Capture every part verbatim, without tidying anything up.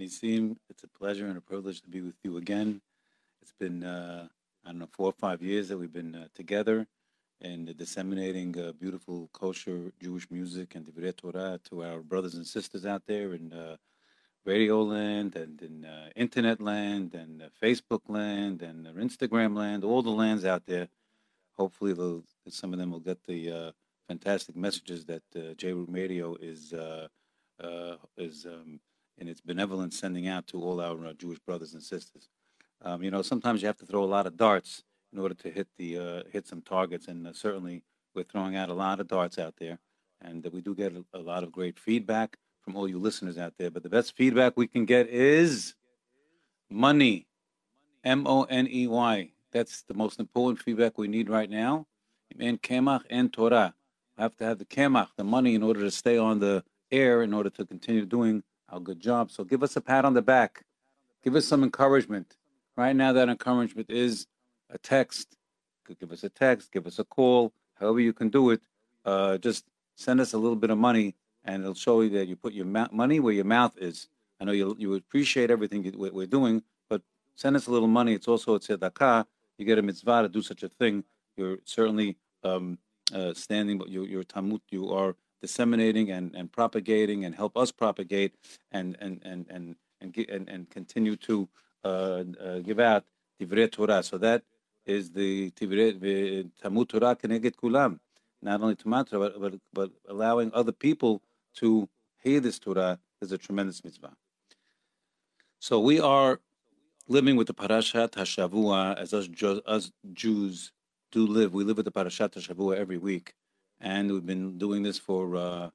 Nissim. It's a pleasure and a privilege to be with you again. It's been, uh, I don't know, four or five years that we've been uh, together and disseminating uh, beautiful kosher Jewish music and Divrei Torah to our brothers and sisters out there in uh, radio land and in uh, internet land and uh, Facebook land and uh, Instagram land, all the lands out there. Hopefully some of them will get the uh, fantastic messages that uh, J.Ru Radio is uh, uh, is um, in its benevolence sending out to all our uh, Jewish brothers and sisters. Um, you know, sometimes you have to throw a lot of darts in order to hit the uh, hit some targets, and uh, certainly we're throwing out a lot of darts out there, and uh, we do get a, a lot of great feedback from all you listeners out there. But the best feedback we can get is money, M O N E Y. That's the most important feedback we need right now. And kemach and Torah. I have to have the kemach, the money, in order to stay on the air, in order to continue doing our good job. So give us a pat on the back. Give us some encouragement. Right now, that encouragement is a text. You could give us a text, give us a call, however you can do it. Uh, just send us a little bit of money, and it'll show you that you put your money where your mouth is. I know you you appreciate everything you, we're doing, but send us a little money. It's also a tzedakah. You get a mitzvah to do such a thing. You're certainly um, uh, standing, but you, you're tamut. You are disseminating and, and propagating, and help us propagate and and and and and and, and continue to uh, uh, give out Divrei Torah. So that is the Divrei Tamut Torah Keneged Kulam. Not only Tamut Torah, but but allowing other people to hear this Torah is a tremendous mitzvah. So we are living with the Parashat Hashavua, as us, us Jews do live. We live with the Parashat Hashavua every week, and we've been doing this for uh,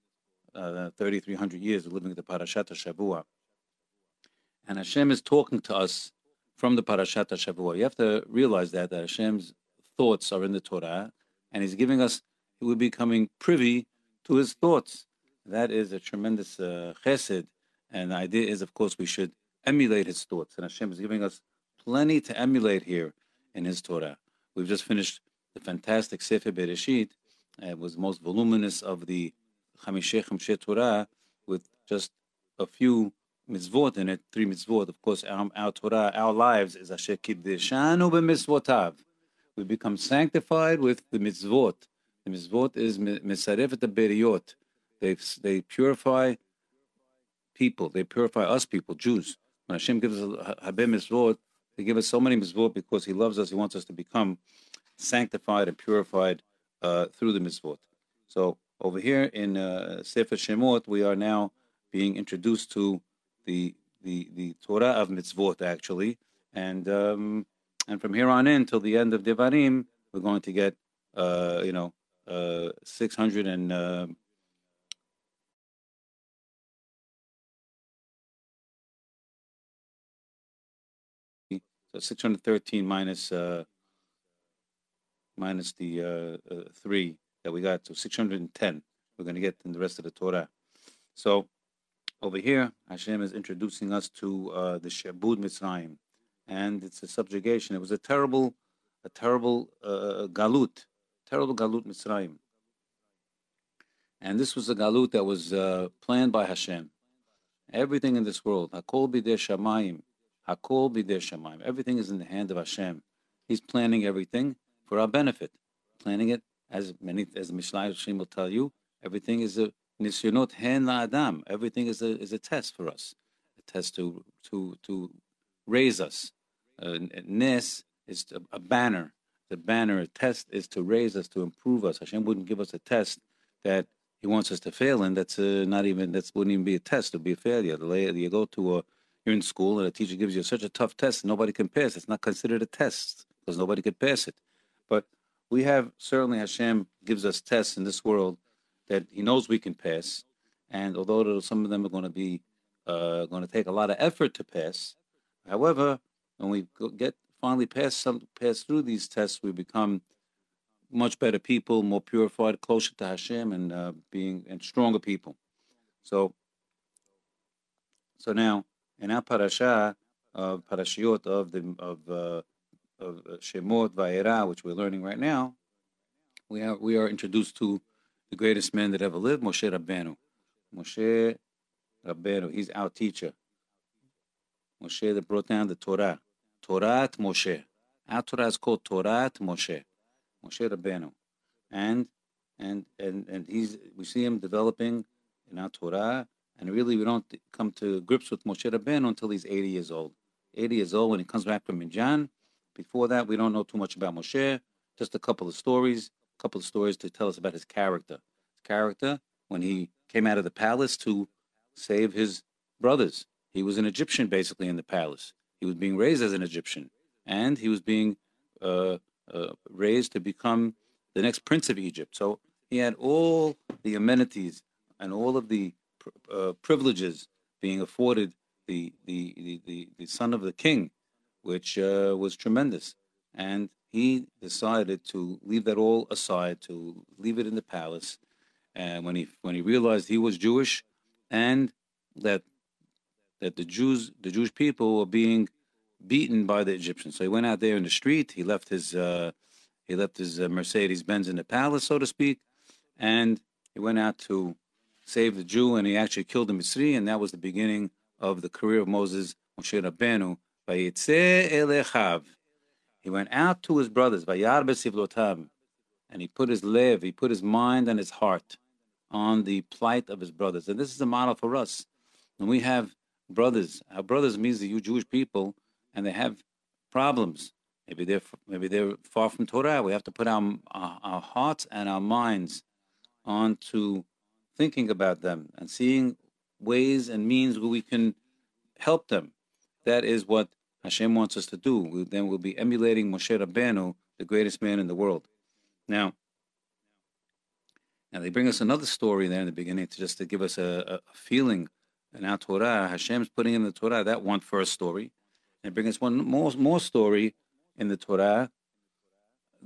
uh, thirty-three hundred years, living with the Parashat Hashavua. And Hashem is talking to us from the Parashat Hashavua. You have to realize that, that Hashem's thoughts are in the Torah, and He's giving us, we're becoming privy to His thoughts. That is a tremendous uh, chesed, and the idea is, of course, we should emulate His thoughts, and Hashem is giving us plenty to emulate here in His Torah. We've just finished the fantastic Sefer Bereshit. It was the most voluminous of the Chamishei Chamshei Torah, with just a few mitzvot in it, three mitzvot. Of course, our, our Torah, our lives, is Asher Kiddeshanu b'mitzvotav. We become sanctified with the mitzvot. The mitzvot is mesarefet haberiyot. They they purify people. They purify us people, Jews. When Hashem gives us habem mitzvot, He gives us so many mitzvot because He loves us. He wants us to become sanctified and purified uh, through the mitzvot. So over here in uh, Sefer Shemot, we are now being introduced to the the the Torah of mitzvot, actually, and um, and from here on in till the end of Devarim, we're going to get uh, you know uh, six hundred and. Uh, So six hundred thirteen minus, uh, minus the uh, uh, three that we got, so six hundred ten we're going to get in the rest of the Torah. So over here, Hashem is introducing us to uh, the She'bud Mitzrayim, and it's a subjugation. It was a terrible, a terrible uh, galut, terrible galut Mitzrayim. And this was a galut that was uh, planned by Hashem. Everything in this world, Hakol Bidei Shamayim, Hakol Bidei Shamayim. Everything is in the hand of Hashem. He's planning everything for our benefit. Planning it, as many as Mishlei Hashem will tell you, everything is a nisyonot hen la'adam. Everything is a is a test for us, a test to to to raise us. Uh, nes is a banner. The banner, a test, is to raise us, to improve us. Hashem wouldn't give us a test that He wants us to fail in. That's uh, not even that wouldn't even be a test. It would be a failure. You go to a You're in school, and a teacher gives you such a tough test, nobody can pass. It's not considered a test because nobody could pass it. But we have, certainly Hashem gives us tests in this world that He knows we can pass. And although some of them are going to be, uh, going to take a lot of effort to pass, however, when we get finally pass, some, pass through these tests, we become much better people, more purified, closer to Hashem, and uh, being and stronger people. So, so now, in our parasha of parashiot of the of uh, of Shemot Vayera, which we're learning right now, we are we are introduced to the greatest man that ever lived, Moshe Rabbeinu. Moshe Rabbeinu, he's our teacher. Moshe that brought down the Torah. Torah at Moshe. Our Torah is called Torah at Moshe. Moshe Rabbeinu. And, and, and, and he's, we see him developing in our Torah. And really, we don't come to grips with Moshe Rabbeinu until he's eighty years old. eighty years old when he comes back from Minjan. Before that, we don't know too much about Moshe. Just a couple of stories. A couple of stories to tell us about his character. His character, when he came out of the palace to save his brothers. He was an Egyptian, basically, in the palace. He was being raised as an Egyptian. And he was being uh, uh, raised to become the next prince of Egypt. So he had all the amenities and all of the Uh, privileges being afforded the the, the the the son of the king, which uh, was tremendous. And he decided to leave that all aside, to leave it in the palace. And when he when he realized he was Jewish, and that that the Jews the Jewish people were being beaten by the Egyptians, so he went out there in the street. He left his uh, he left his uh, Mercedes Benz in the palace, so to speak, and he went out to saved the Jew, and he actually killed the Mitzri, and that was the beginning of the career of Moses, Moshe Rabbeinu. Vayitzeh elechav, he went out to his brothers, vayar besivlotav, and he put his lev, he put his mind and his heart on the plight of his brothers. And this is a model for us. When we have brothers, our brothers means the Jewish people, and they have problems. Maybe they're maybe they're far from Torah. We have to put our our, our hearts and our minds onto thinking about them and seeing ways and means where we can help them. That is what Hashem wants us to do. We, then we'll be emulating Moshe Rabbeinu, the greatest man in the world. Now, now they bring us another story there in the beginning, to just to give us a, a feeling. In our Torah, Hashem's putting in the Torah that one first story, and bring us one more more story in the Torah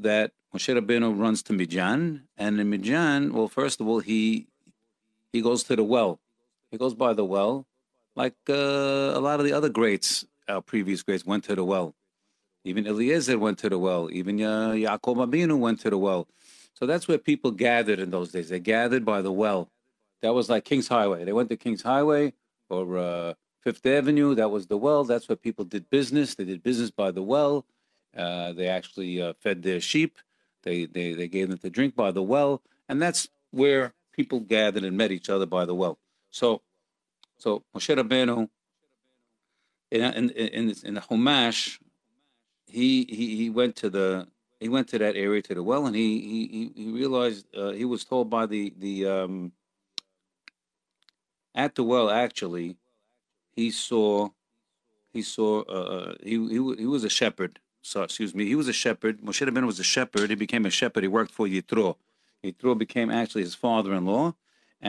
that Moshe Rabbeinu runs to Midian, and in Midian, well, first of all, he He goes to the well. He goes by the well, like uh, a lot of the other greats, our previous greats, went to the well. Even Eliezer went to the well. Even uh, Yaakov Avinu went to the well. So that's where people gathered in those days. They gathered by the well. That was like King's Highway. They went to King's Highway or uh, Fifth Avenue. That was the well. That's where people did business. They did business by the well. Uh, they actually uh, fed their sheep. They, they, they gave them to drink by the well. And that's where people gathered and met each other by the well. So, so Moshe Rabbeinu, in in in, in the Chumash, he, he he went to the he went to that area to the well, and he he he realized uh, he was told by the the um, at the well actually, he saw he saw uh, he he he was a shepherd. So excuse me, he was a shepherd. Moshe Rabbeinu was a shepherd. He became a shepherd. He worked for Yitro. Yitro became actually his father-in-law,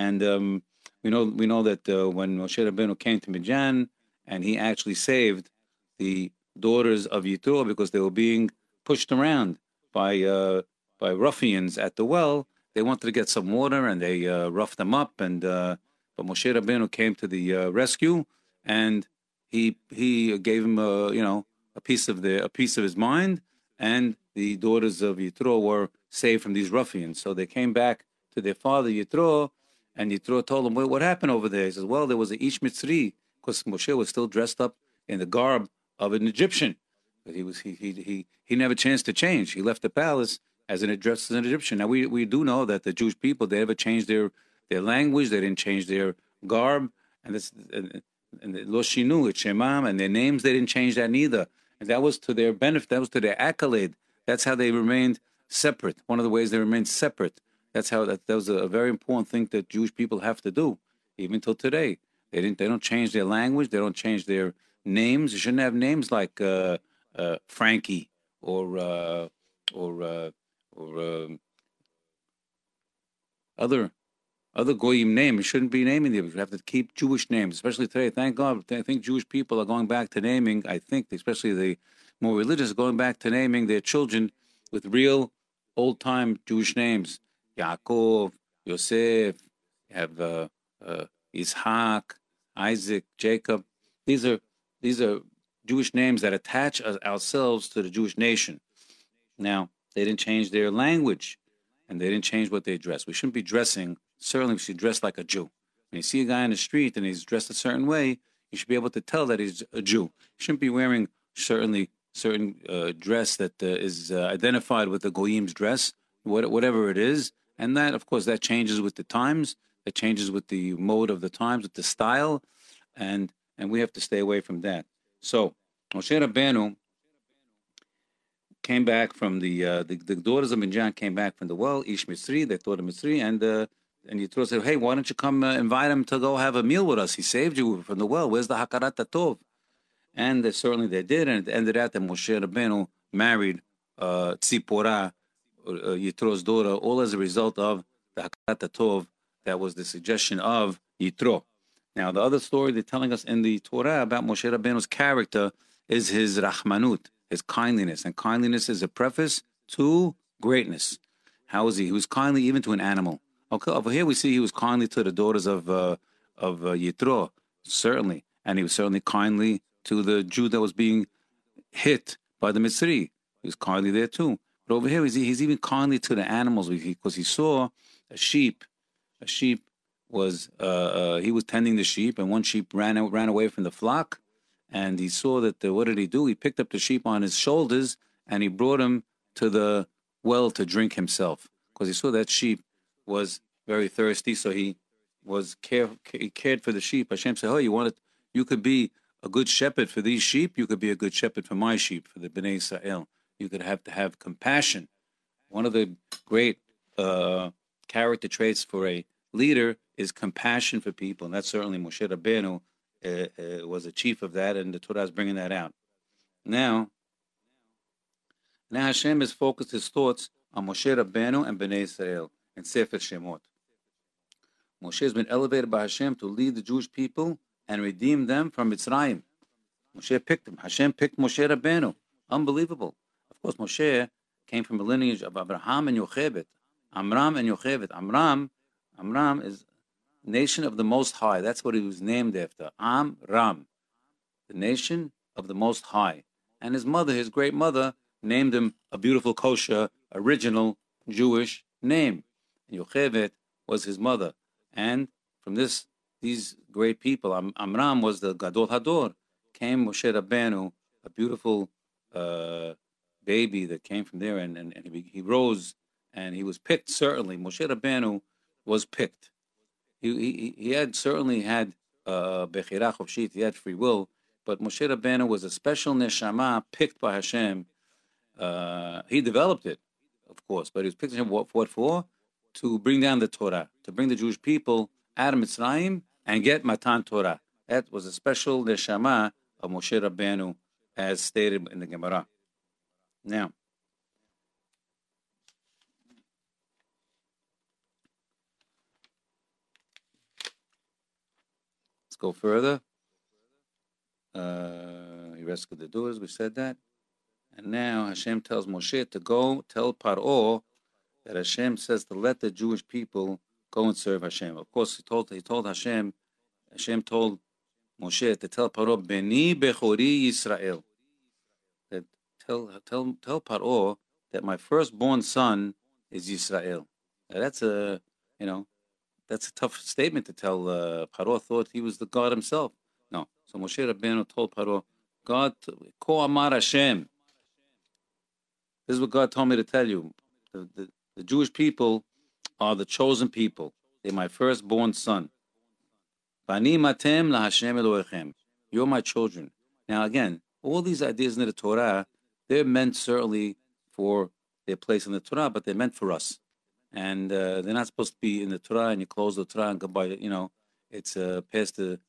and um, we know we know that uh, when Moshe Rabbeinu came to Midian, and he actually saved the daughters of Yitro because they were being pushed around by uh, by ruffians at the well. They wanted to get some water, and they uh, roughed them up. And uh, but Moshe Rabbeinu came to the uh, rescue, and he he gave him a you know a piece of the a piece of his mind, and the daughters of Yitro were saved from these ruffians. So they came back to their father, Yitro, and Yitro told him, well, what happened over there? He says, well, there was an Ish Mitzri, because Moshe was still dressed up in the garb of an Egyptian. But he was he he he, he never chanced to change. He left the palace as an dressed as an Egyptian. Now, we, we do know that the Jewish people, they never changed their, their language. They didn't change their garb. And this and, and the Loshinu, it's Shemam, and their names, they didn't change that neither. And that was to their benefit. That was to their accolade. That's how they remained separate. One of the ways they remained separate. That's how that, that was a, a very important thing that Jewish people have to do, even till today. They didn't. They don't change their language. They don't change their names. You shouldn't have names like uh, uh, Frankie or uh, or uh, or uh, other other goyim name. You shouldn't be naming them. You have to keep Jewish names, especially today. Thank God. I think Jewish people are going back to naming. I think, especially the more religious, going back to naming their children with real old-time Jewish names. Yaakov, Yosef, you have uh, uh, Yitzhak, Isaac, Jacob. These are these are Jewish names that attach us, ourselves to the Jewish nation. Now, they didn't change their language, and they didn't change what they dress. We shouldn't be dressing, certainly we should dress like a Jew. When you see a guy in the street and he's dressed a certain way, You should be able to tell that he's a Jew. He shouldn't be wearing certainly certain uh, dress that uh, is uh, identified with the Goyim's dress, what, whatever it is. And that, of course, that changes with the times. That changes with the mode of the times, with the style. And and we have to stay away from that. So Moshe Rabbeinu came back from the, uh, the, the daughters of Minjan came back from the well, Ish Mitzri, they thought of Mitzri, and uh, and Yitro said, hey, why don't you come uh, invite him to go have a meal with us? He saved you from the well. Where's the Hakarat Tov? And uh, certainly they did, and it ended out that Moshe Rabbeinu married uh, Tzipora, uh, Yitro's daughter, all as a result of the Hakarat Tov. That was the suggestion of Yitro. Now, the other story they're telling us in the Torah about Moshe Rabbeinu's character is his rahmanut, his kindliness. And kindliness is a preface to greatness. How is he? He was kindly even to an animal. Okay, over here we see he was kindly to the daughters of uh, of uh, Yitro, certainly. And he was certainly kindly to the Jew that was being hit by the Mitzri. He was kindly there too. But over here he's, he's even kindly to the animals because he saw a sheep. A sheep was, uh, uh, he was tending the sheep, and one sheep ran ran away from the flock, and he saw that, the, what did he do? He picked up the sheep on his shoulders, and he brought him to the well to drink himself, because he saw that sheep was very thirsty, so he was care, he cared for the sheep. Hashem said, oh, you want it? You could be a good shepherd for these sheep, you could be a good shepherd for my sheep, for the Bnei Israel. You could have to have compassion. One of the great uh, character traits for a leader is compassion for people, and that's certainly Moshe Rabbeinu uh, uh, was a chief of that, and the Torah is bringing that out. Now, now Hashem has focused his thoughts on Moshe Rabbeinu and Bnei Israel and Sefer Shemot. Moshe has been elevated by Hashem to lead the Jewish people and redeem them from Mitzrayim. Moshe picked him. Hashem picked Moshe Rabbeinu. Unbelievable. Of course, Moshe came from a lineage of Abraham and Yochevet, Amram and Yochevet. Amram. Amram is nation of the Most High. That's what he was named after. Amram, the nation of the Most High. And his mother, his great mother, named him a beautiful, kosher, original Jewish name. And Yochevet was his mother. And from this, these great people, Am Amram was the Gadol Hador. Came Moshe Rabbeinu, a beautiful uh, baby that came from there, and, and, and he, he rose, and he was picked, certainly. Moshe Rabbeinu was picked. He, he he had certainly had uh, bechira chofshit. He had free will, but Moshe Rabbeinu was a special neshama picked by Hashem. Uh, he developed it, of course, but he was picked Hashem what, what for? To bring down the Torah, to bring the Jewish people out of Mitzrayim and get Matan Torah. That was a special neshama of Moshe Rabbeinu, as stated in the Gemara. Now, go further. Uh, he rescued the doers. We said that. And now Hashem tells Moshe to go tell Paro that Hashem says to let the Jewish people go and serve Hashem. Of course, he told he told Hashem, Hashem told Moshe to tell Paro, Beni Bechori Yisrael. That tell tell tell Paro that my firstborn son is Yisrael. Now that's a you know. That's a tough statement to tell. Uh, Paro thought he was the God himself. No. So Moshe Rabbeinu told Paro, God, Ko Amar Hashem. This is what God told me to tell you. The, the, the Jewish people are the chosen people. They're my firstborn son. Banim atem la Hashem Elohechem. You're my children. Now again, all these ideas in the Torah, they're meant certainly for their place in the Torah, but they're meant for us. And uh, they're not supposed to be in the Torah, and you close the Torah and goodbye. You know, it's uh, past the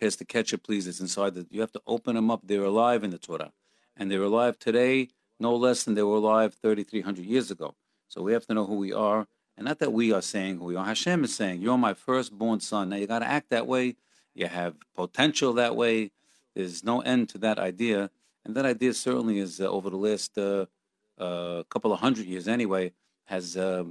past the catcher, please. It's inside. The, you have to open them up. They're alive in the Torah, and they're alive today no less than they were alive thirty-three hundred years ago. So we have to know who we are, and not that we are saying who we are. Hashem is saying, "You're my firstborn son." Now you got to act that way. You have potential that way. There's no end to that idea, and that idea certainly is uh, over the last uh, uh, couple of hundred years anyway has. Uh,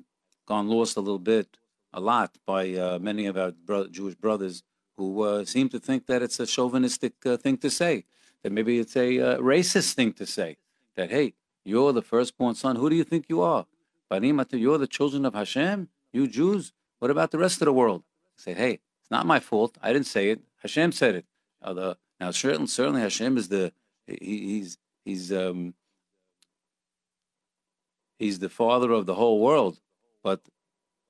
gone lost a little bit, a lot, by uh, many of our bro Jewish brothers who uh, seem to think that it's a chauvinistic uh, thing to say, that maybe it's a uh, racist thing to say, that, hey, you're the firstborn son. Who do you think you are? You're the children of Hashem? You Jews? What about the rest of the world? Say, hey, it's not my fault. I didn't say it. Hashem said it. Although now certainly, certainly Hashem is the he, he's he's um he's the father of the whole world, but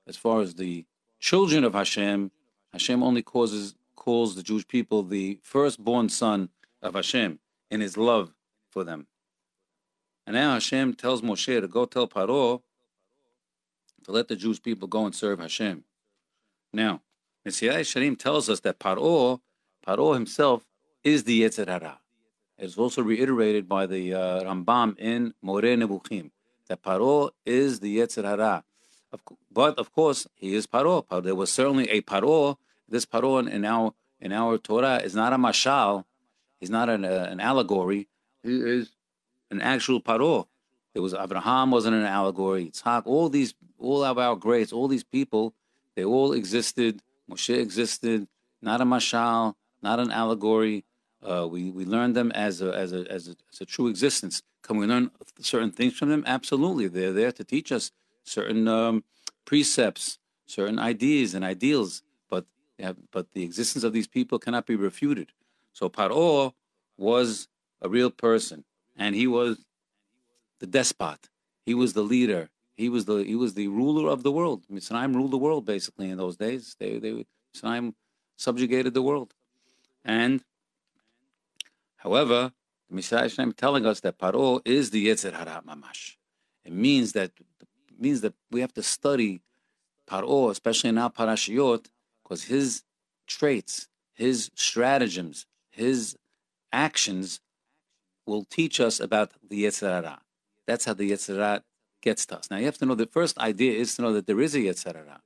as far as the children of Hashem, Hashem only causes calls the Jewish people the firstborn son of Hashem in his love for them. And now Hashem tells Moshe to go tell Paro to let the Jewish people go and serve Hashem. Now, Messiah Sharim tells us that Paro, Paro himself, is the Yetzer Hara. It is also reiterated by the uh, Rambam in Moreh Nebuchim, that Paro is the Yetzer Hara. Of, but, of course, he is Paro. There was certainly a Paro. This Paro in, in, our, in our Torah is not a mashal. He's not an, uh, an allegory. He is an actual Paro. There was Abraham wasn't an allegory. Yitzhak, all these, all of our greats, all these people, they all existed. Moshe existed. Not a mashal, not an allegory. Uh, we we learn them as a as a as a, as a true existence. Can we learn certain things from them? Absolutely, they're there to teach us certain um, precepts, certain ideas and ideals. But yeah, but the existence of these people cannot be refuted. So Paro was a real person, and he was the despot. He was the leader. He was the he was the ruler of the world. Mitzrayim ruled the world basically in those days. They they Mitzrayim subjugated the world, and however, the Messiah Hashem is telling us that Paro is the Yetzer Hara Mamash. It means that it means that we have to study Paro, especially in our Parashiot, because his traits, his stratagems, his actions will teach us about the Yetzer Hara. That's how the Yetzer Hara gets to us. Now you have to know the first idea is to know that there is a Yetzer Hara,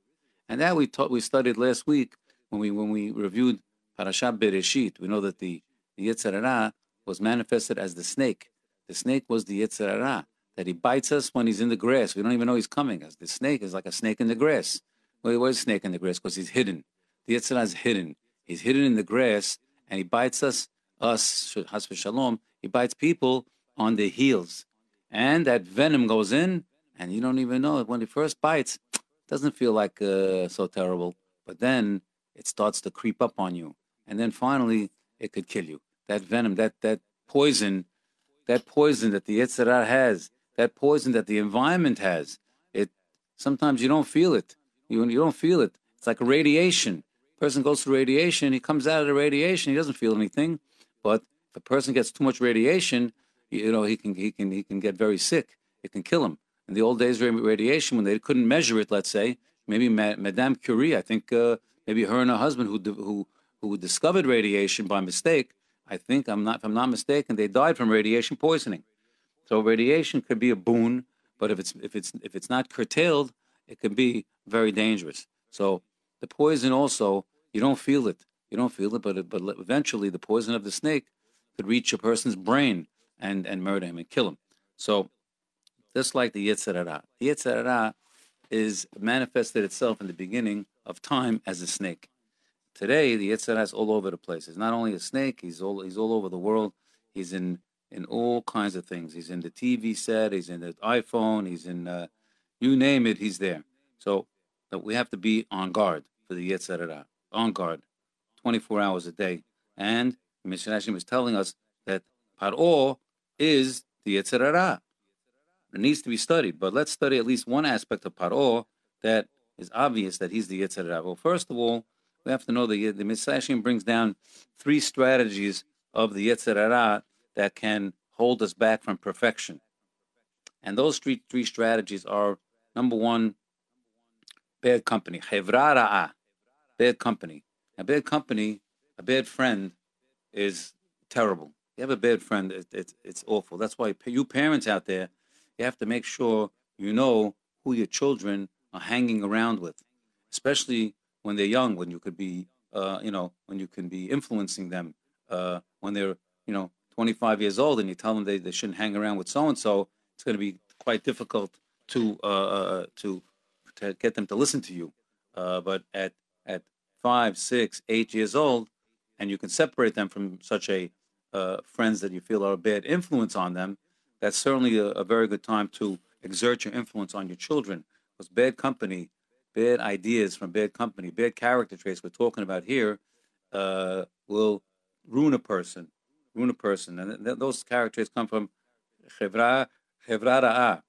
and that we taught, we studied last week when we when we reviewed Parashat Bereshit. We know that the The Yetzer Hara was manifested as the snake. The snake was the Yetzer Hara, that he bites us when he's in the grass. We don't even know he's coming. As the snake is like a snake in the grass. Well, he was a snake in the grass because he's hidden. The Yetzer Hara is hidden. He's hidden in the grass, and he bites us, us, Has v'Shalom, he bites people on their heels. And that venom goes in, and you don't even know it. When he first bites, it doesn't feel like uh, so terrible. But then it starts to creep up on you. And then finally, it could kill you. That venom, that that poison, that poison that the Yetzer Hara has, that poison that the environment has, it sometimes you don't feel it. You, you don't feel it. It's like radiation. A person goes through radiation, he comes out of the radiation, he doesn't feel anything. But if a person gets too much radiation, you know, he can he can he can get very sick. It can kill him. In the old days, radiation, when they couldn't measure it, let's say, maybe Madame Curie, I think uh, maybe her and her husband who who who discovered radiation by mistake. I think, I'm not, if I'm not mistaken, they died from radiation poisoning. So radiation could be a boon, but if it's if it's if it's not curtailed, it can be very dangerous. So the poison also, you don't feel it, you don't feel it, but it, but eventually the poison of the snake could reach a person's brain and and murder him and kill him. So just like the Yetzer Hara, the Yetzer Hara is manifested itself in the beginning of time as a snake. Today, the Yetzer Hara is all over the place. He's not only a snake, he's all he's all over the world. He's in, in all kinds of things. He's in the T V set, he's in the iPhone, he's in, uh, you name it, he's there. So but we have to be on guard for the Yetzer Hara, on guard, twenty-four hours a day. And Mishnah Hashem is telling us that Paro is the Yetzer Hara. It needs to be studied, but let's study at least one aspect of Paro that is obvious that he's the Yetzer Hara. Well, first of all, we have to know that the Messiah Hashem brings down three strategies of the Yetzer Hara that can hold us back from perfection. And those three, three strategies are, number one, bad company. Hevra ra'a, bad company. A bad company, a bad friend is terrible. You have a bad friend, it, it, it's awful. That's why you parents out there, you have to make sure you know who your children are hanging around with, especially when they're young, when you could be, uh, you know, when you can be influencing them, uh, when they're, you know, twenty-five years old and you tell them they, they shouldn't hang around with so-and-so, it's going to be quite difficult to, uh, to to get them to listen to you. Uh, but at at five, six, eight years old, and you can separate them from such a uh, friends that you feel are a bad influence on them, that's certainly a, a very good time to exert your influence on your children, because bad company, bad ideas from bad company, bad character traits we're talking about here, uh, will ruin a person, ruin a person. And th- those characters come from Chevra, Chevra Ra'a.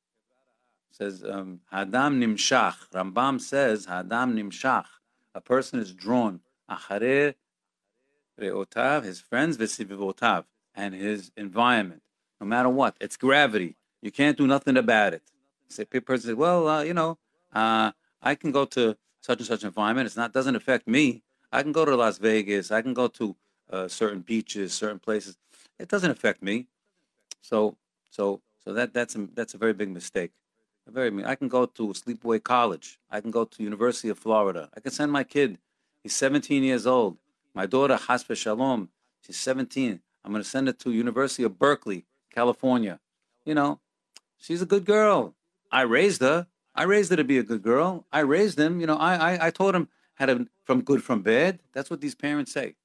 Says, um, Adam Nimshach. Rambam says, Adam Nimshach. A person is drawn. Achareh Re'otav, his friends, Vesivivotav, and his environment. No matter what. It's gravity. You can't do nothing about it. Say, people say, well, uh, you know, uh, I can go to such and such environment. It's not doesn't affect me. I can go to Las Vegas. I can go to uh, certain beaches, certain places. It doesn't affect me. So, so, so that that's a, that's a very big mistake. A very I can go to Sleepaway College. I can go to University of Florida. I can send my kid. He's seventeen years old. My daughter, Chas v'Shalom, she's seventeen. I'm going to send her to University of Berkeley, California. You know, she's a good girl. I raised her. I raised her to be a good girl. I raised him. You know, I I, I taught him how to from good from bad. That's what these parents say.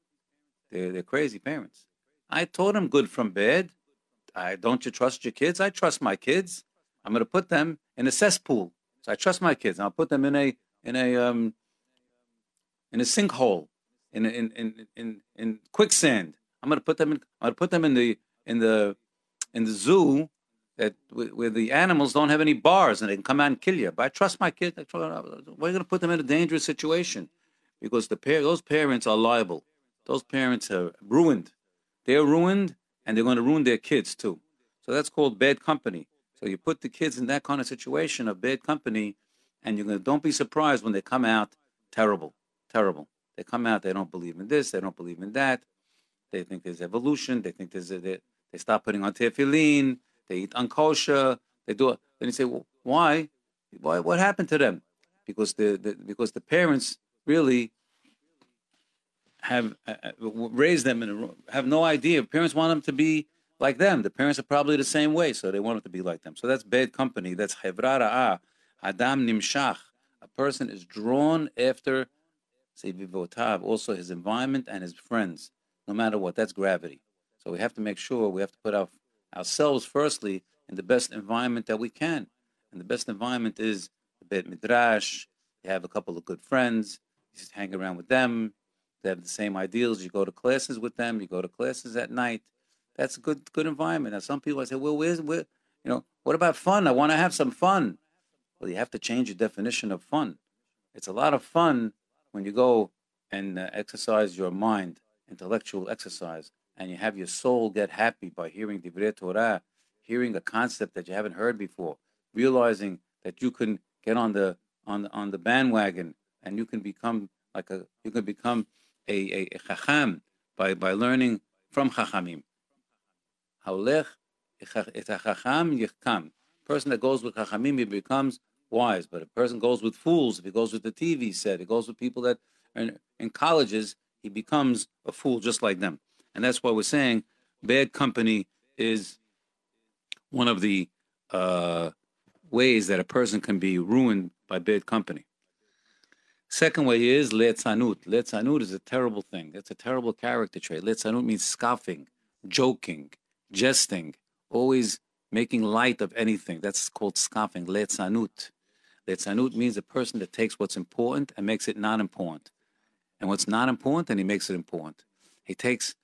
They're, they're crazy parents. I taught him good from bad. I don't you trust your kids? I trust my kids. I'm going to put them in a cesspool. So I trust my kids. I'll put them in a in a um in a sinkhole, in in in in, in quicksand. I'm going to put them in. I'm going to put them in the in the in the zoo. That where the animals don't have any bars and they can come out and kill you. But I trust my kids. I trust, we're going to put them in a dangerous situation because the par- those parents are liable. Those parents are ruined. They're ruined, and they're going to ruin their kids too. So that's called bad company. So you put the kids in that kind of situation of bad company, and you're going to don't be surprised when they come out terrible, terrible. They come out. They don't believe in this. They don't believe in that. They think there's evolution. They think there's a, they, they stop putting on tefillin. They eat unkosher. They do it. Then you say, well, why? Why? What happened to them? Because the, the because the parents really have uh, raised them in a, have no idea. Parents want them to be like them. The parents are probably the same way, so they want them to be like them. So that's bad company. That's chevra ra'a. Adam nimshach. A person is drawn after sevivotav, also his environment and his friends, no matter what. That's gravity. So we have to make sure we have to put our ourselves firstly in the best environment that we can, and the best environment is the Beit Midrash. You have a couple of good friends. You just hang around with them. They have the same ideals. You go to classes with them. You go to classes at night. That's a good good environment. Now some people I say, well, where's where? You know, what about fun? I want to have some fun. Well, you have to change your definition of fun. It's a lot of fun when you go and uh, exercise your mind, intellectual exercise. And you have your soul get happy by hearing Divrei Torah, hearing a concept that you haven't heard before, realizing that you can get on the on the, on the bandwagon, and you can become like a you can become a a, a chacham by, by learning from chachamim. Haulech et hachacham yichkam. Person that goes with chachamim, he becomes wise. But a person goes with fools. If he goes with the T V set, he goes with people that are in, in colleges, he becomes a fool just like them. And that's why we're saying bad company is one of the uh, ways that a person can be ruined by bad company. Second way is le'tsanut. Le'tsanut is a terrible thing. That's a terrible character trait. Le'tsanut means scoffing, joking, jesting, always making light of anything. That's called scoffing, le'tsanut. Le'tsanut means a person that takes what's important and makes it not important. And what's not important, and he makes it important. He takes...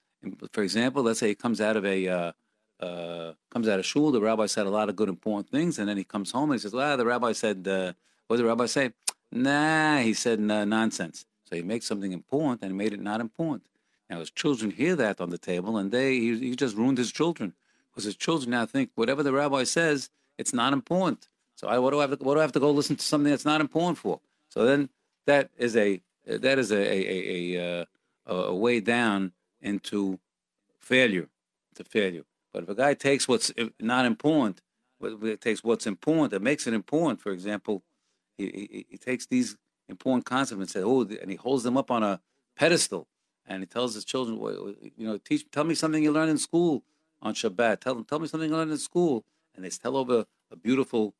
For example, let's say he comes out of a uh, uh, comes out of shul. The rabbi said a lot of good important things, and then he comes home and he says, "Well, the rabbi said, uh, what did the rabbi say? Nah, he said nah, nonsense." So he makes something important and he made it not important. Now his children hear that on the table, and they he, he just ruined his children because his children now think whatever the rabbi says, it's not important. So I what do I have to, what do I have to go listen to something that's not important for? So then that is a that is a a a, a, a way down into failure, to failure. But if a guy takes what's not important, but takes what's important, that makes it important. For example, he, he, he takes these important concepts and says, "Oh," and he holds them up on a pedestal, and he tells his children, well, "You know, teach, tell me something you learned in school on Shabbat. Tell them, tell me something you learned in school." And they tell over a beautiful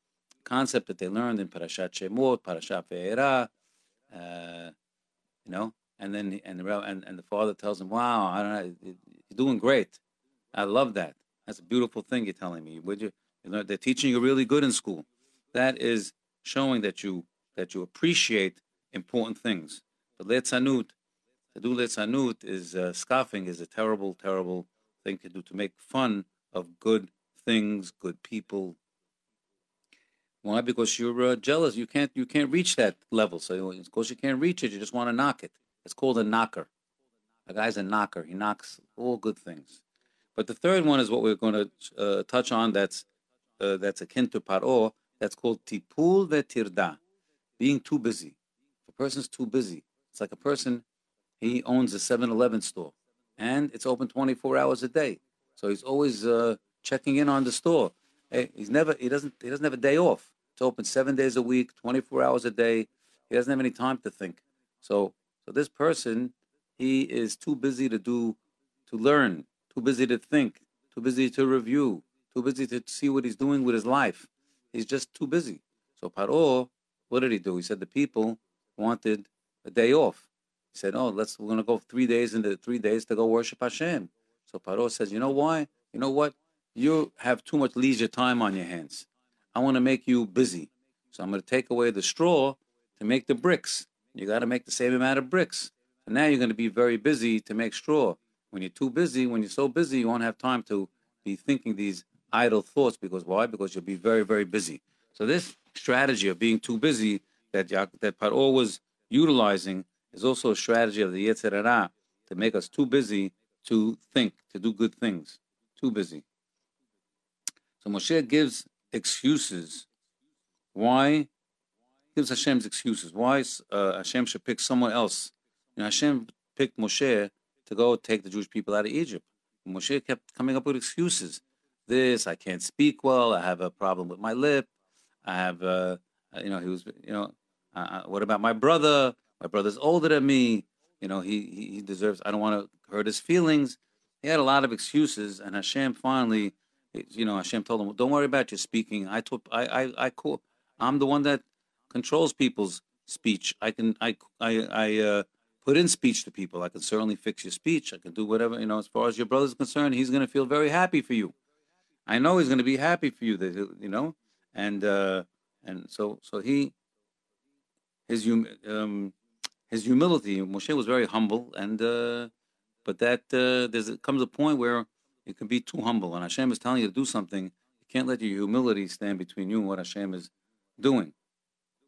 concept that they learned in Parashat Shemot, Parashat Ve'era, uh, you know. And then and the, and, and the father tells him, "Wow, I don't know, you're doing great. I love that. That's a beautiful thing you're telling me. Would you? You know, they're teaching you really good in school." That is showing that you that you appreciate important things. But le'tsanut, To do le'tsanut is uh, scoffing is a terrible, terrible thing to do, to make fun of good things, good people. Why? Because you're uh, jealous. You can't you can't reach that level. So of course you can't reach it. You just want to knock it. It's called a knocker. A guy's a knocker. He knocks all good things. But the third one is what we're going to uh, touch on. That's uh, that's akin to Paro. That's called tipul vetirda, being too busy. If a person's too busy, it's like a person, he owns a seven eleven store, and it's open twenty-four hours a day. So he's always uh, checking in on the store. He's never. He doesn't. He doesn't have a day off. It's open seven days a week, twenty-four hours a day. He doesn't have any time to think. So, so this person, he is too busy to do, to learn, too busy to think, too busy to review, too busy to see what he's doing with his life. He's just too busy. So Paro, what did he do? He said the people wanted a day off. He said, "Oh, let's. We're gonna go three days into three days to go worship Hashem." So Paro says, "You know why? You know what? You have too much leisure time on your hands. I want to make you busy. So I'm going to take away the straw to make the bricks. You got to make the same amount of bricks. So now you're going to be very busy to make straw. When you're too busy, when you're so busy, you won't have time to be thinking these idle thoughts. Because why? Because you'll be very, very busy." So this strategy of being too busy that that Paro was utilizing is also a strategy of the Yetzer Hara to make us too busy to think, to do good things. Too busy. So Moshe gives excuses. Why? Gives Hashem's excuses. Why uh, Hashem should pick someone else. You know, Hashem picked Moshe to go take the Jewish people out of Egypt. And Moshe kept coming up with excuses. This, I can't speak well. I have a problem with my lip. I have, uh, you know, he was, you know, uh, what about my brother? My brother's older than me. You know, he, he, he deserves, I don't want to hurt his feelings. He had a lot of excuses, and Hashem finally, you know, Hashem told him, well, don't worry about your speaking. I told, I, I, I call, I'm the one that controls people's speech. I can, I, I, I uh, put in speech to people. I can certainly fix your speech. I can do whatever, you know, as far as your brother's concerned, he's going to feel very happy for you. I know he's going to be happy for you, that, you know, and, uh, and so, so he, his, hum, um, his humility, Moshe was very humble, and, uh, but that, uh, there's, it comes a point where you can be too humble, and Hashem is telling you to do something. You can't let your humility stand between you and what Hashem is doing,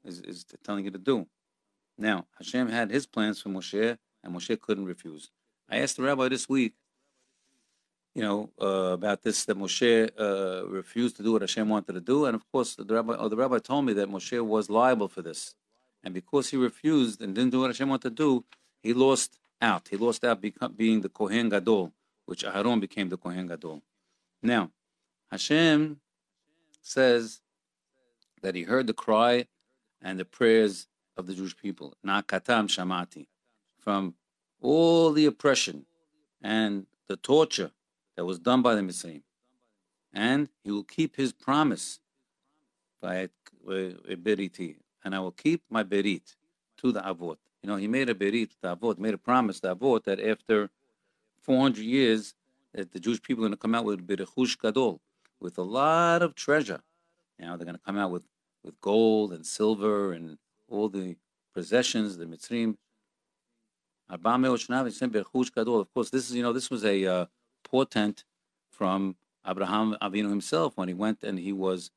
is, is telling you to do. Now, Hashem had his plans for Moshe, and Moshe couldn't refuse. I asked the rabbi this week, you know, uh, about this, that Moshe uh, refused to do what Hashem wanted to do, and of course, the rabbi, oh, the rabbi told me that Moshe was liable for this, and because he refused and didn't do what Hashem wanted to do, he lost out. He lost out become, being the Kohen Gadol, which Aharon became the Kohen Gadol. Now, Hashem says that he heard the cry and the prayers of the Jewish people. Na'akatam shamati. From all the oppression and the torture that was done by the Mitzri. And he will keep his promise by a berit. And I will keep my berit to the Avot. You know, he made a berit to the Avot, made a promise to the Avot that after four hundred years that the Jewish people are going to come out with rechush gadol, with a lot of treasure. You know, they're going to come out with, with gold and silver and all the possessions, the Mitzrim. Of course, this is, you know, this was a uh, portent from Abraham Avinu himself when he went and he was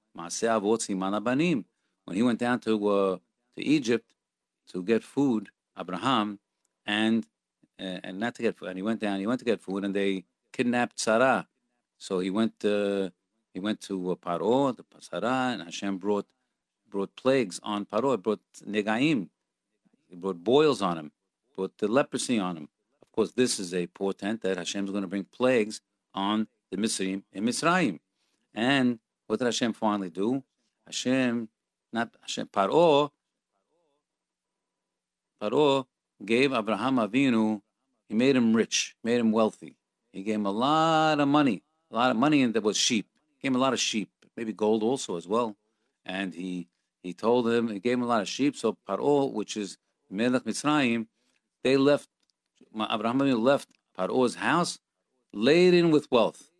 when he went down to uh, to Egypt to get food, Abraham, and and not to get food, and he went down, he went to get food, and they kidnapped Sarah. So he went, uh, he went to uh, Paro, the Sarah, and Hashem brought, brought plagues on Paro, brought negaim, he brought boils on him, brought the leprosy on him. Of course, this is a portent that Hashem is going to bring plagues on the Mitzrim and Mitzrayim. And what did Hashem finally do? Hashem, not Hashem, Paro, Paro gave Abraham Avinu, he made him rich, made him wealthy. He gave him a lot of money, a lot of money, and there was sheep. He gave him a lot of sheep, maybe gold also as well. And he he told him, he gave him a lot of sheep. So Paro, which is Melech Mitzrayim, they left, Abraham Avinu left Paro's house laden with wealth.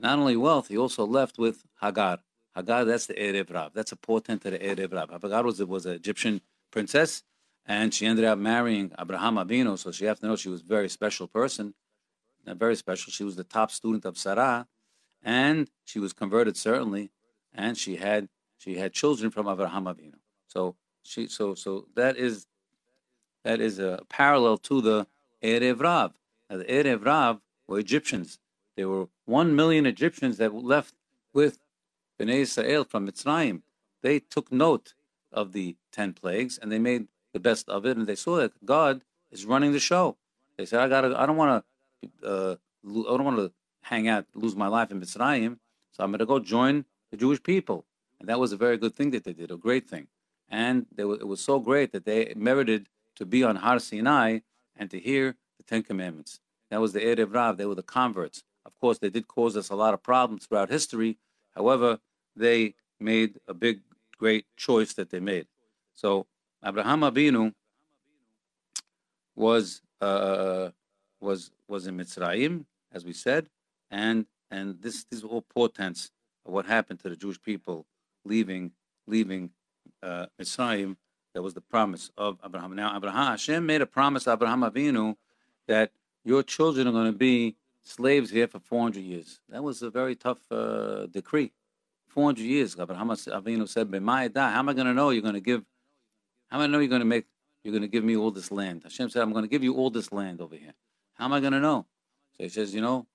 Not only wealth, he also left with Hagar. Hagar, that's the Erev Rab. That's a portent to the Erev Rab. Hagar was, was an Egyptian princess. And she ended up marrying Abraham Avinu, so she have to know she was a very special person, uh, very special. She was the top student of Sarah, and she was converted certainly, and she had she had children from Abraham Avinu. So she so so that is that is a parallel to the Erev Rab. Now, the Erev Rab were Egyptians. There were one million Egyptians that were left with Bnei Israel from Mitzrayim. They took note of the ten plagues and they made the best of it, and they saw that God is running the show. They said, "I gotta, I don't want to, uh, lo- I don't want to hang out, lose my life in Mitzrayim. So I'm going to go join the Jewish people." And that was a very good thing that they did, a great thing. And they w- it was so great that they merited to be on Har Sinai and to hear the Ten Commandments. That was the Erev Rab. They were the converts. Of course, they did cause us a lot of problems throughout history. However, they made a big, great choice that they made. So Abraham Avinu was uh, was was in Mitzrayim, as we said, and and this these were all portents of what happened to the Jewish people leaving leaving uh, Mitzrayim. That was the promise of Abraham. Now, Abraham Hashem made a promise to Abraham Avinu that your children are going to be slaves here for four hundred years. That was a very tough uh, decree. four hundred years. Abraham Avinu said, "B'mayda, how am I going to know you're going to give? How am I know you're going to make, you're going to give me all this land?" Hashem said, "I'm going to give you all this land over here. How am I going to know?" So he says, you know,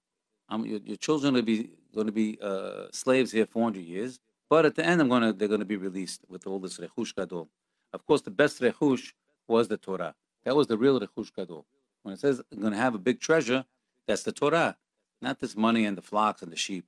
I'm, your, your children will be going to be uh, slaves here for four hundred years, but at the end, I'm going to, they're going to be released with all this rechush gadol. Of course, the best rechush was the Torah. That was the real rechush gadol. When it says I'm going to have a big treasure, that's the Torah, not this money and the flocks and the sheep.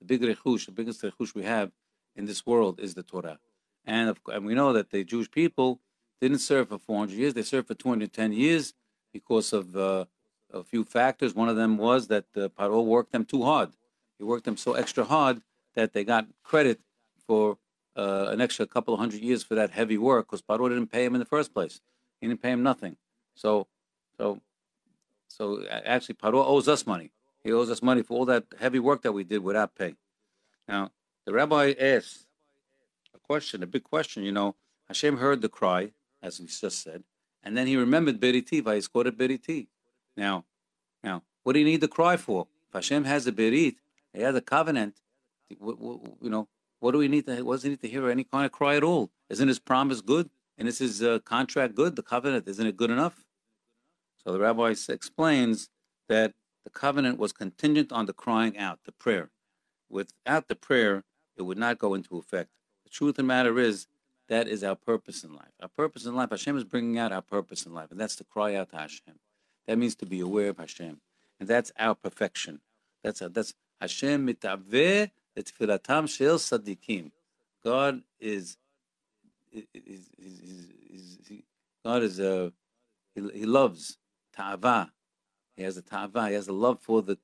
The big rechush, the biggest rechush we have in this world is the Torah. And, of, and we know that the Jewish people didn't serve for four hundred years. They served for two hundred ten years because of uh, a few factors. One of them was that uh, Paro worked them too hard. He worked them so extra hard that they got credit for uh, an extra couple of hundred years for that heavy work because Paro didn't pay him in the first place. He didn't pay him nothing. So, so, so actually, Paro owes us money. He owes us money for all that heavy work that we did without pay. Now, the rabbi asks a question, a big question, you know. Hashem heard the cry, as we just said, and then he remembered beriti, vayizkor beriti. Now, now, what do you need the cry for? If Hashem has a berit, he has a covenant, you know, what do we need to, what does he need to hear any kind of cry at all? Isn't his promise good? And is his uh, contract good? The covenant, isn't it good enough? So the rabbi explains that the covenant was contingent on the crying out, the prayer. Without the prayer, it would not go into effect. The truth of the matter is, that is our purpose in life. Our purpose in life, Hashem is bringing out our purpose in life, and that's to cry out to Hashem. That means to be aware of Hashem, and that's our perfection. That's our, that's Hashem mitaveh l'tefilatam shel tzadikim. God is, is, is, is, is he, God is a, he, he loves ta'ava. He has a ta'ava. He has a love for the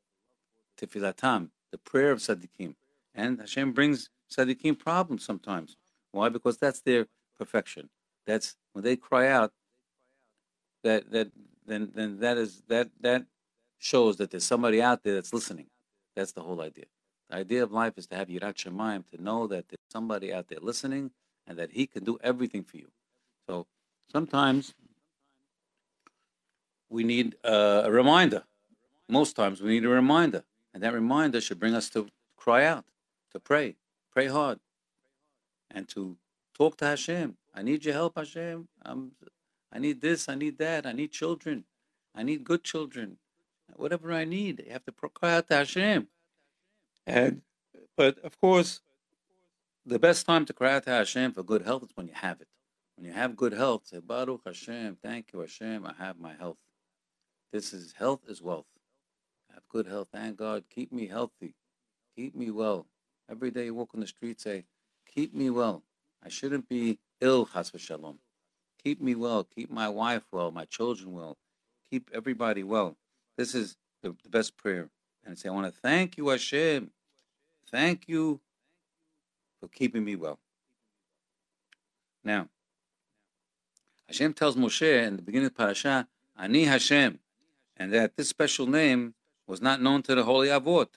tefilatam, the prayer of tzadikim, and Hashem brings tzadikim problems sometimes. Why? Because that's their perfection. That's when they cry out. That that then then that is that that shows that there's somebody out there that's listening. That's the whole idea. The idea of life is to have Yirat Shamayim, to know that there's somebody out there listening, and that He can do everything for you. So sometimes we need uh, a reminder. Most times we need a reminder, and that reminder should bring us to cry out, to pray, pray hard. And to talk to Hashem. I need your help, Hashem. I'm, I need this, I need that, I need children. I need good children. Whatever I need, you have to cry out to Hashem. And, but of course, the best time to cry out to Hashem for good health is when you have it. When you have good health, say, "Baruch Hashem, thank you Hashem, I have my health. This is, health is wealth. I have good health, thank God, keep me healthy. Keep me well." Every day you walk on the street, say, "Keep me well. I shouldn't be ill, chas v'shalom. Keep me well. Keep my wife well, my children well. Keep everybody well." This is the, the best prayer. And I say, "I want to thank you, Hashem. Thank you for keeping me well." Now, Hashem tells Moshe in the beginning of the parasha, "Ani Hashem," and that this special name was not known to the holy Avot.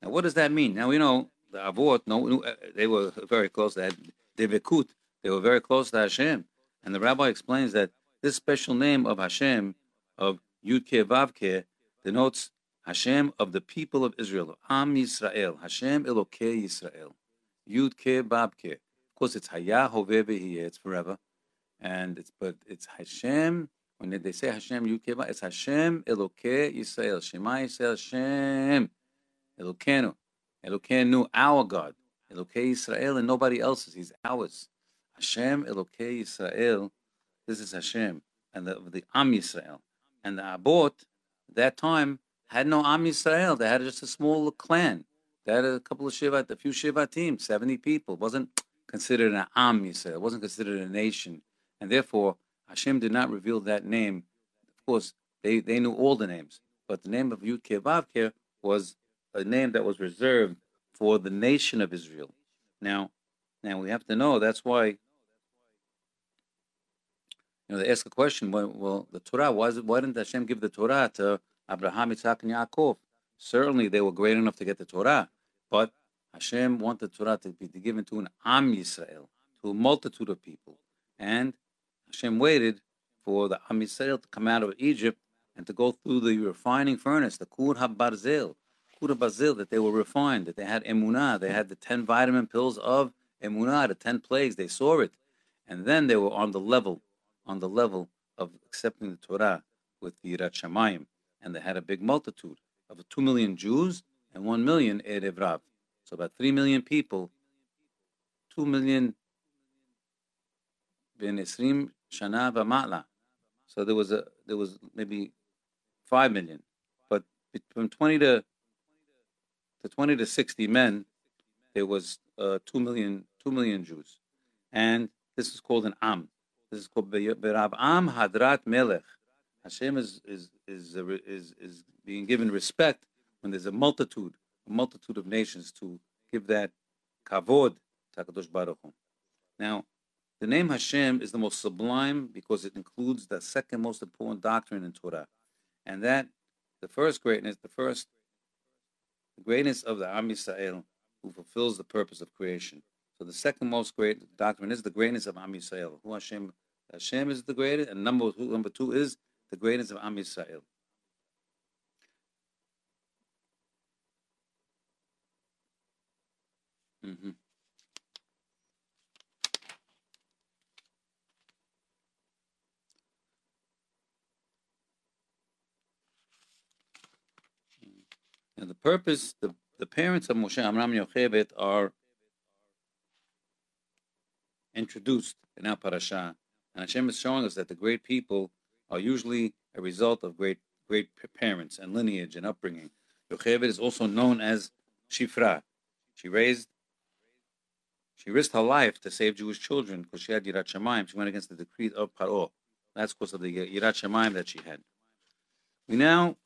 Now, what does that mean? Now, we know the Avot, no, they were very close. They had Devekut. They were very close to Hashem. And the rabbi explains that This special name of Hashem, of Yudke Vavke, denotes Hashem of the people of Israel, Am Yisrael, Hashem Elokei Yisrael, Yudke Vavke. Of course, it's Hayah Hoveh V'Hyeh, it's forever, and it's but it's Hashem. When they say Hashem Yudke Vavke, it's Hashem Elokei Yisrael, Shema Yisrael, Hashem Elokeinu, Elokeinu, our God, Elokei Yisrael, and nobody else's. He's ours. Hashem Elokei Yisrael. This is Hashem and the, the Am Yisrael. And the Avot, at that time, had no Am Yisrael. They had just a small clan. They had a couple of Shiva, a few Shiva teams, seventy people. It wasn't considered an Am Yisrael. It wasn't considered a nation. And therefore, Hashem did not reveal that name. Of course, they, they knew all the names. But the name of Yudke Vavke was a name that was reserved for the nation of Israel. Now, now we have to know, that's why... You know, they ask a question, well, well the Torah, why, is it, why didn't Hashem give the Torah to Abraham, Yitzhak, and Yaakov? Certainly they were great enough to get the Torah, but Hashem wanted the Torah to be given to an Am Yisrael, to a multitude of people. And Hashem waited for the Am Yisrael to come out of Egypt and to go through the refining furnace, the Kur HaBarzel, Kur HaBarzel, that they were refined, that they had Emunah, they had the ten vitamin pills of Emunah, the ten plagues, they saw it. And then they were on the level on the level of accepting the Torah with the Yirat Shamayim. And they had a big multitude of two million Jews and one million Erev Rab. So about three million people, two million ben esrim shana v'ma'la. So there was, a, there was maybe five million. But from twenty to, to twenty to sixty men, there was uh, two million Jews. And this is called an Am. This is called Berav Am Hadrat Melech. Hashem is is is is is being given respect when there's a multitude, a multitude of nations to give that kavod to Hakadosh Baruch Hu. Now, the name Hashem is the most sublime because it includes the second most important doctrine in Torah, and that the first greatness, the first the greatness of the Am Yisrael, who fulfills the purpose of creation. So the second most great doctrine is the greatness of Am Yisrael. Who Hashem, Hashem is the greatest, and number two, number two is the greatness of Am Yisrael. Mm-hmm. And the purpose, the, the parents of Moshe, Amram, Yochevet are introduced in our parasha, and Hashem is showing us that the great people are usually a result of great great parents and lineage and upbringing. Yochevet is also known as Shifra. She raised, she risked her life to save Jewish children because she had Yirat Shamayim. She went against the decree of Paro. That's because of the Yirat Shamayim that she had. We now,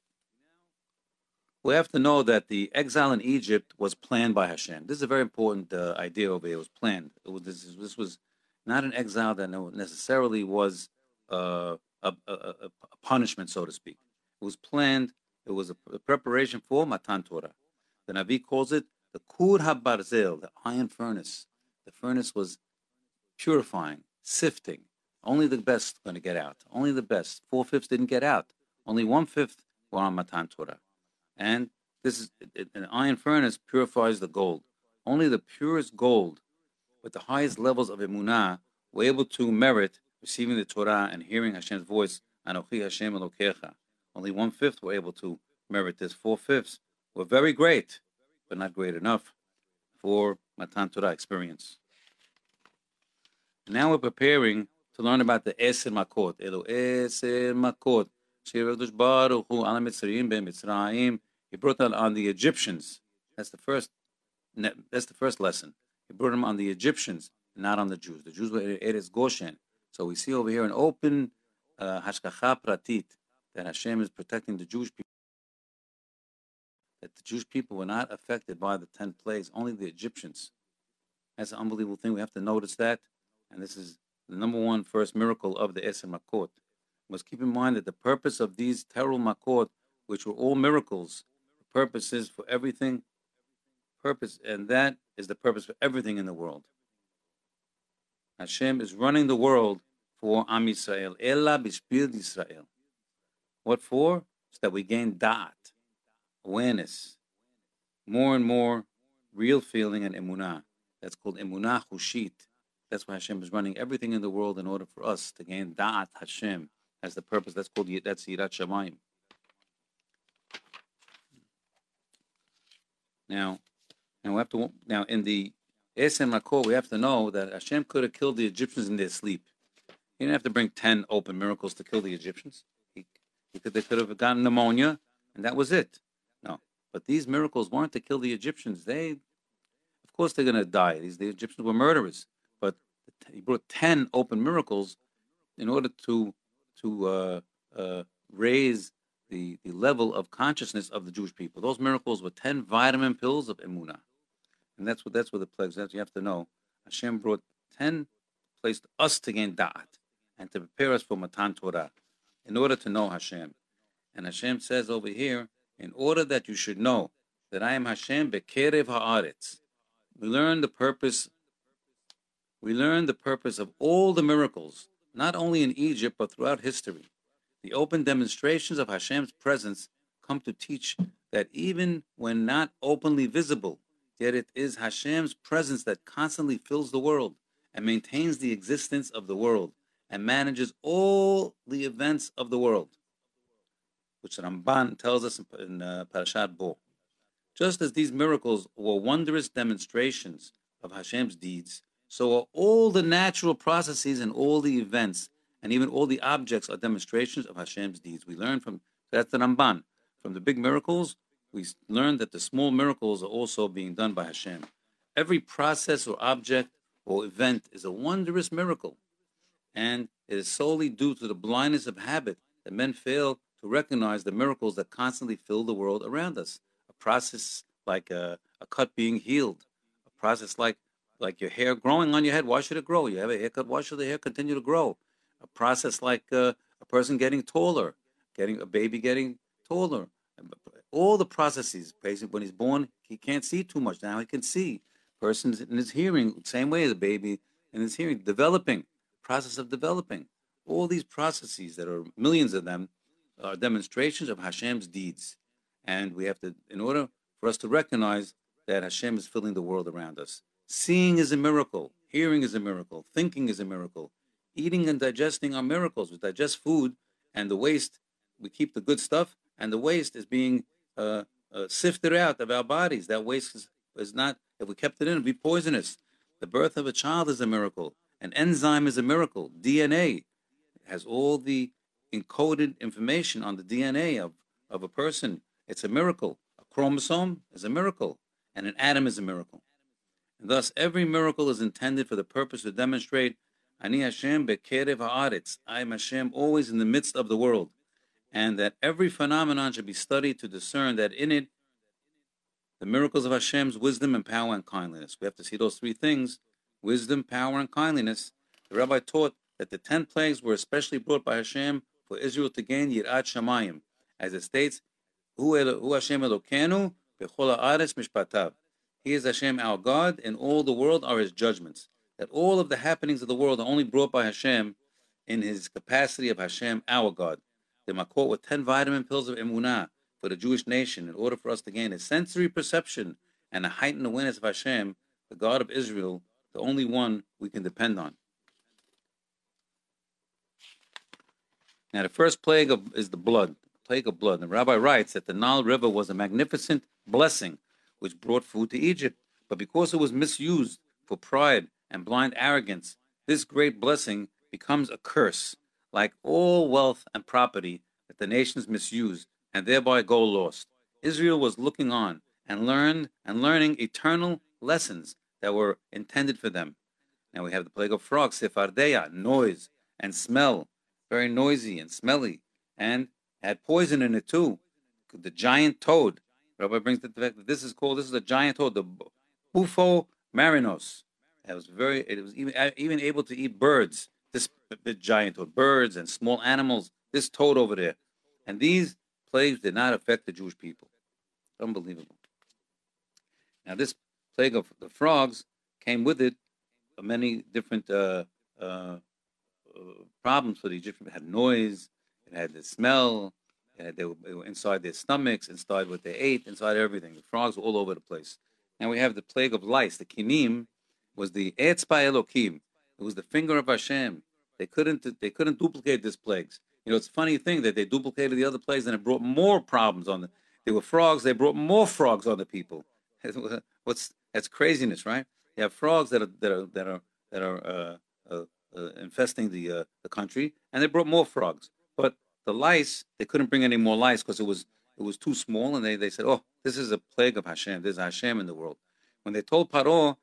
we have to know that the exile in Egypt was planned by Hashem. This is a very important uh, idea over here. It was planned. It was, this, this was not an exile that necessarily was uh, a, a, a punishment, so to speak. It was planned. It was a, a preparation for Matan Torah. The Navi calls it the Kur HaBarzel, the iron furnace. The furnace was purifying, sifting. Only the best going to get out. Only the best. Four-fifths didn't get out. Only one-fifth were on Matan Torah. And this is an iron furnace purifies the gold. Only the purest gold with the highest levels of emunah were able to merit receiving the Torah and hearing Hashem's voice, Anochi Hashem Elokecha. Only one fifth were able to merit this. Four fifths were very great, but not great enough for Matan Torah experience. Now we're preparing to learn about the Eser Makot. Elo Eser Makot. He brought that on the Egyptians. That's the first. That's the first lesson. He brought them on the Egyptians, not on the Jews. The Jews were Eretz Goshen. So we see over here an open hashkacha pratit that Hashem is protecting the Jewish people. That the Jewish people were not affected by the ten plagues, only the Egyptians. That's an unbelievable thing. We have to notice that, and this is the number one first miracle of the Eser Makot. Must keep in mind that the purpose of these terrible makot, which were all miracles, the purpose is for everything, purpose, and that is the purpose for everything in the world. Hashem is running the world for Am Yisrael. Ela b'shpil Yisrael. What for? So that we gain da'at, awareness, more and more real feeling and emunah. That's called emunah hushit. That's why Hashem is running everything in the world in order for us to gain da'at Hashem as the purpose. That's called that's yirat shamayim. Now, now we have to now in the Esem Lakor, we have to know that Hashem could have killed the Egyptians in their sleep. He didn't have to bring ten open miracles to kill the Egyptians. He, he could, they could have gotten pneumonia, and that was it. No, but these miracles weren't to kill the Egyptians. They, of course, they're going to die. These the Egyptians were murderers. But he brought ten open miracles in order to to uh, uh, raise the the level of consciousness of the Jewish people. Those miracles were ten vitamin pills of emunah. And that's what that's what the plagues. That's what you have to know. Hashem brought ten, placed us to gain da'at and to prepare us for Matan Torah, in order to know Hashem. And Hashem says over here, in order that you should know that I am Hashem bekerev haaretz. We learn the purpose. We learn the purpose of all the miracles, not only in Egypt but throughout history. The open demonstrations of Hashem's presence come to teach that even when not openly visible, yet it is Hashem's presence that constantly fills the world and maintains the existence of the world and manages all the events of the world, which Ramban tells us in uh, Parashat Bo. Just as these miracles were wondrous demonstrations of Hashem's deeds, so are all the natural processes and all the events and even all the objects are demonstrations of Hashem's deeds. We learn from, that's the Ramban, from the big miracles. We learn that the small miracles are also being done by Hashem. Every process or object or event is a wondrous miracle, and it is solely due to the blindness of habit that men fail to recognize the miracles that constantly fill the world around us. A process like a, a cut being healed, a process like, like your hair growing on your head. Why should it grow? You have a haircut. Why should the hair continue to grow? A process like uh, a person getting taller, getting a baby getting taller. All the processes, basically, when he's born, he can't see too much. Now he can see. Persons in his hearing, same way as a baby in his hearing, developing, process of developing. All these processes, that are millions of them, are demonstrations of Hashem's deeds. And we have to, in order for us to recognize that Hashem is filling the world around us. Seeing is a miracle. Hearing is a miracle. Thinking is a miracle. Eating and digesting are miracles. We digest food and the waste, we keep the good stuff, and the waste is being uh, uh, sifted out of our bodies. That waste is, is not, if we kept it in, it would be poisonous. The birth of a child is a miracle. An enzyme is a miracle. D N A has all the encoded information on the D N A of, of a person. It's a miracle. A chromosome is a miracle. And an atom is a miracle. And thus, every miracle is intended for the purpose to demonstrate, Ani Hashem bekerev haaretz. I am Hashem always in the midst of the world. And that every phenomenon should be studied to discern that in it, the miracles of Hashem's wisdom and power and kindliness. We have to see those three things, wisdom, power, and kindliness. The Rabbi taught that the ten plagues were especially brought by Hashem for Israel to gain Yirat Shamayim, as it states, Hu Hashem Elokeinu b'chol ha'aretz mishpatav. He is Hashem our God, and all the world are His judgments. That all of the happenings of the world are only brought by Hashem in His capacity of Hashem our God. They were caught with ten vitamin pills of emunah for the Jewish nation in order for us to gain a sensory perception and a heightened awareness of Hashem, the God of Israel, the only one we can depend on. Now, the first plague of, is the blood, the plague of blood. And the Rabbi writes that the Nile River was a magnificent blessing which brought food to Egypt. But because it was misused for pride and blind arrogance, this great blessing becomes a curse, like all wealth and property that the nations misuse and thereby go lost. Israel was looking on and learned and learning eternal lessons that were intended for them. Now we have the plague of frogs, sephardeia, noise and smell, very noisy and smelly, and had poison in it too. The giant toad, Rabbi brings the fact that this is called, this is a giant toad, the bufo marinos. It was very, it was even, even able to eat birds. This big giant toad, birds and small animals, this toad over there. And these plagues did not affect the Jewish people. Unbelievable. Now, this plague of the frogs came with it many different uh, uh, problems for the Egyptians. It had noise, it had the smell, it had, they, were, they were inside their stomachs, inside what they ate, inside everything. The frogs were all over the place. And we have the plague of lice. The kinim was the etzba elokim. It was the finger of Hashem. They couldn't, they couldn't duplicate these plagues. You know, it's a funny thing that they duplicated the other plagues and it brought more problems on them. They were frogs. They brought more frogs on the people. What's that's craziness, right? You have frogs that are that are that are that are uh, uh, uh, infesting the uh, the country, and they brought more frogs. But the lice, they couldn't bring any more lice because it was it was too small. And they they said, oh, this is a plague of Hashem. There's Hashem in the world. When they told Paro,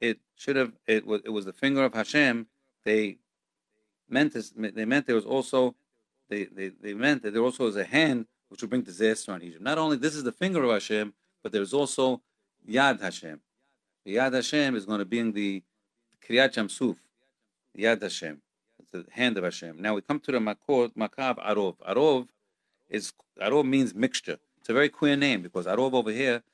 it should have it was it was the finger of Hashem. They meant this, they meant there was also they they they meant that there also was a hand which will bring disaster on Egypt. Not only this is the finger of Hashem, but there's also Yad Hashem. The Yad Hashem is going to be in the Kriyat Shamsuf. Yad Hashem. It's the hand of Hashem. Now we come to the Makor, Makav Arov. Arov is Arov means mixture. It's a very queer name because Arov over here,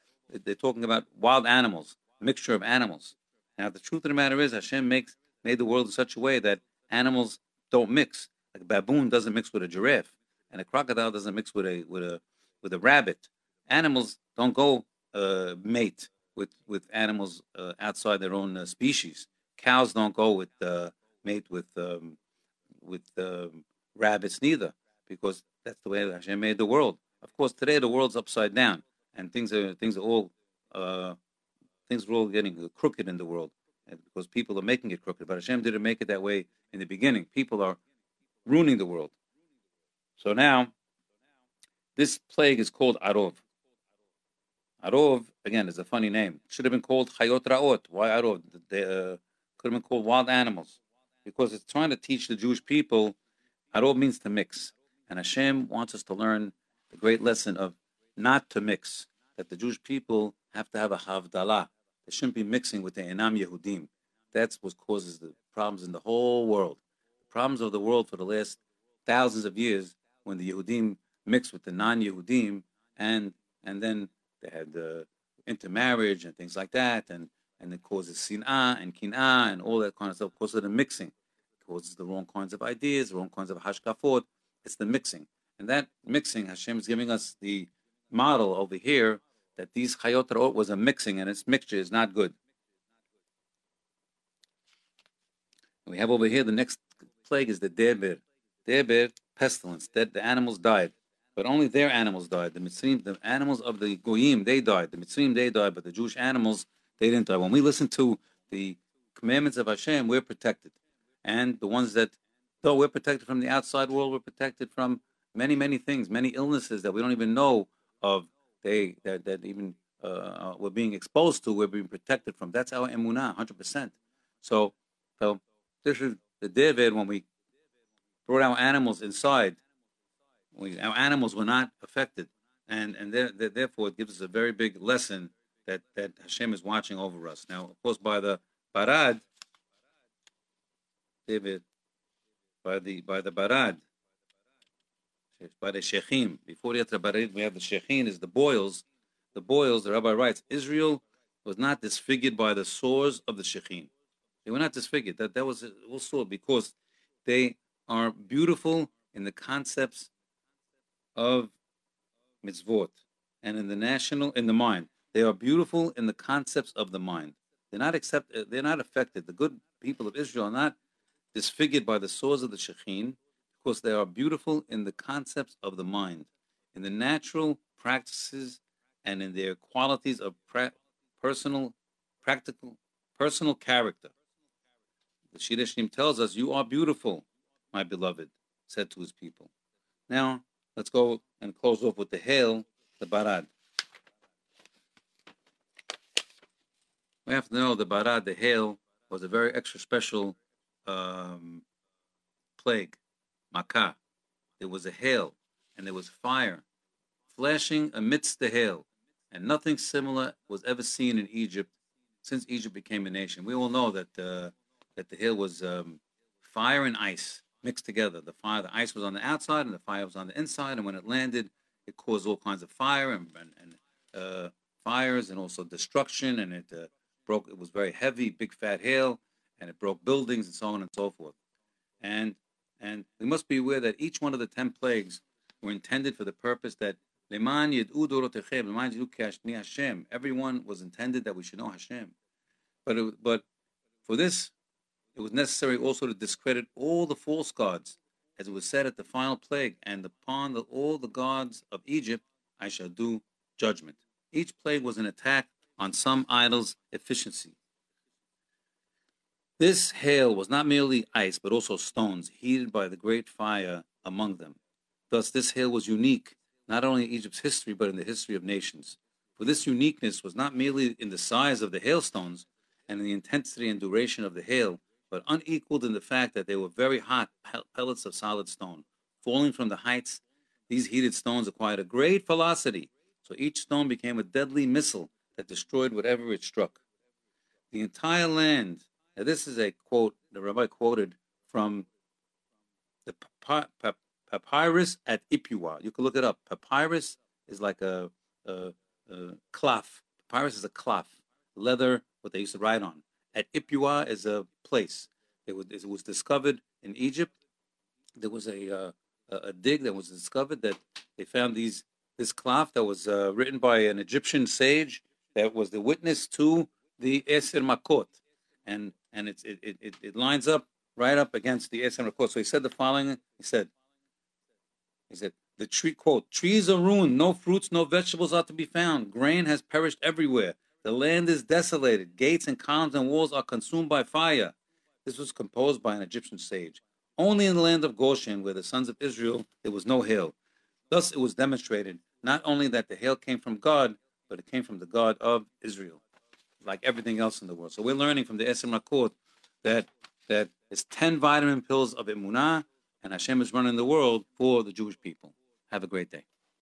they're talking about wild animals, mixture of animals. Now the truth of the matter is Hashem makes made the world in such a way that animals don't mix. Like a baboon doesn't mix with a giraffe. And a crocodile doesn't mix with a with a with a rabbit. Animals don't go uh, mate with with animals uh, outside their own uh, species. Cows don't go with uh, mate with um, with um, rabbits neither, because that's the way Hashem made the world. Of course, today the world's upside down, and things are things are all uh, things are all getting crooked in the world, and because people are making it crooked. But Hashem didn't make it that way in the beginning. People are ruining the world. So now, this plague is called Arov. Arov, again, is a funny name. It should have been called Chayot Ra'ot. Why Arov? They uh, could have been called wild animals. Because it's trying to teach the Jewish people, Arov means to mix. And Hashem wants us to learn the great lesson of not to mix. That the Jewish people have to have a Havdalah. They shouldn't be mixing with the Enam Yehudim. That's what causes the problems in the whole world. The problems of the world for the last thousands of years, when the Yehudim mixed with the non-Yehudim, and and then they had uh, intermarriage and things like that, and, and it causes Sin'ah and Kin'ah and all that kind of stuff. Of course, the mixing it causes the wrong kinds of ideas, the wrong kinds of hashkafot. It's the mixing. And that mixing, Hashem is giving us the model over here that these Chayot Ra'ot was a mixing, and its mixture is not good. And we have over here, the next plague is the Deber. Deber, pestilence, that the animals died, but only their animals died. The Mitzrim, the animals of the Goyim, they died. The Mitzrim, they died, but the Jewish animals, they didn't die. When we listen to the commandments of Hashem, we're protected. And the ones that, though we're protected from the outside world, we're protected from many, many things, many illnesses that we don't even know of, they that, that even uh, we're being exposed to, we're being protected from. That's our emunah, one hundred percent. So, so this is the Deber when we brought our animals inside. We, our animals were not affected, and and they're, they're, therefore it gives us a very big lesson that that Hashem is watching over us. Now, of course, by the barad, David, by the by the barad, by the shechim. Before Yetzer Hara, we have the shechim is the boils. The boils. The Rabbi writes, Israel was not disfigured by the sores of the shechim. They were not disfigured. That that was all sore because they are beautiful in the concepts of mitzvot and in the national in the mind. They are beautiful in the concepts of the mind. They're not accept, they're not affected. The good people of Israel are not disfigured by the sores of the shechin because they are beautiful in the concepts of the mind, in the natural practices and in their qualities of pra- personal, practical, personal character. The Shidduchim tells us, "You are beautiful, my beloved," said to his people. Now, let's go and close off with the hail, the barad. We have to know the barad, the hail, was a very extra special um, plague, makah. There was a hail, and there was fire, flashing amidst the hail, and nothing similar was ever seen in Egypt since Egypt became a nation. We all know that, uh, that the hail was um, fire and ice mixed together. The fire, the ice was on the outside and the fire was on the inside, and when it landed, it caused all kinds of fire and, and, and uh, fires and also destruction, and it uh, broke, it was very heavy, big fat hail, and it broke buildings and so on and so forth. And and we must be aware that each one of the ten plagues were intended for the purpose that Hashem. Everyone was intended that we should know Hashem. But it, but for this, it was necessary also to discredit all the false gods, as it was said at the final plague, and upon the, all the gods of Egypt I shall do judgment. Each plague was an attack on some idol's efficiency. This hail was not merely ice, but also stones, heated by the great fire among them. Thus this hail was unique, not only in Egypt's history, but in the history of nations. For this uniqueness was not merely in the size of the hailstones, and in the intensity and duration of the hail, but unequaled in the fact that they were very hot pellets of solid stone. Falling from the heights, these heated stones acquired a great velocity, so each stone became a deadly missile that destroyed whatever it struck. The entire land, now this is a quote, the rabbi quoted from the papy pap papyrus at Ipuwa. You can look it up. Papyrus is like a, a, a cloth. Papyrus is a cloth, leather, what they used to write on. At Ipuwa is a place. It was, it was discovered in Egypt. There was a, uh, a dig that was discovered that they found these this cloth that was uh, written by an Egyptian sage that was the witness to the Eser Makot. And and it's, it, it, it lines up right up against the Eser Makot. So he said the following. He said, he said, the tree, quote, trees are ruined. No fruits, no vegetables are to be found. Grain has perished everywhere. The land is desolated. Gates and columns and walls are consumed by fire. This was composed by an Egyptian sage. Only in the land of Goshen, where the sons of Israel, there was no hail. Thus it was demonstrated not only that the hail came from God, but it came from the God of Israel, like everything else in the world. So we're learning from the Eser Makot that, that it's ten vitamin pills of Emunah, and Hashem is running the world for the Jewish people. Have a great day.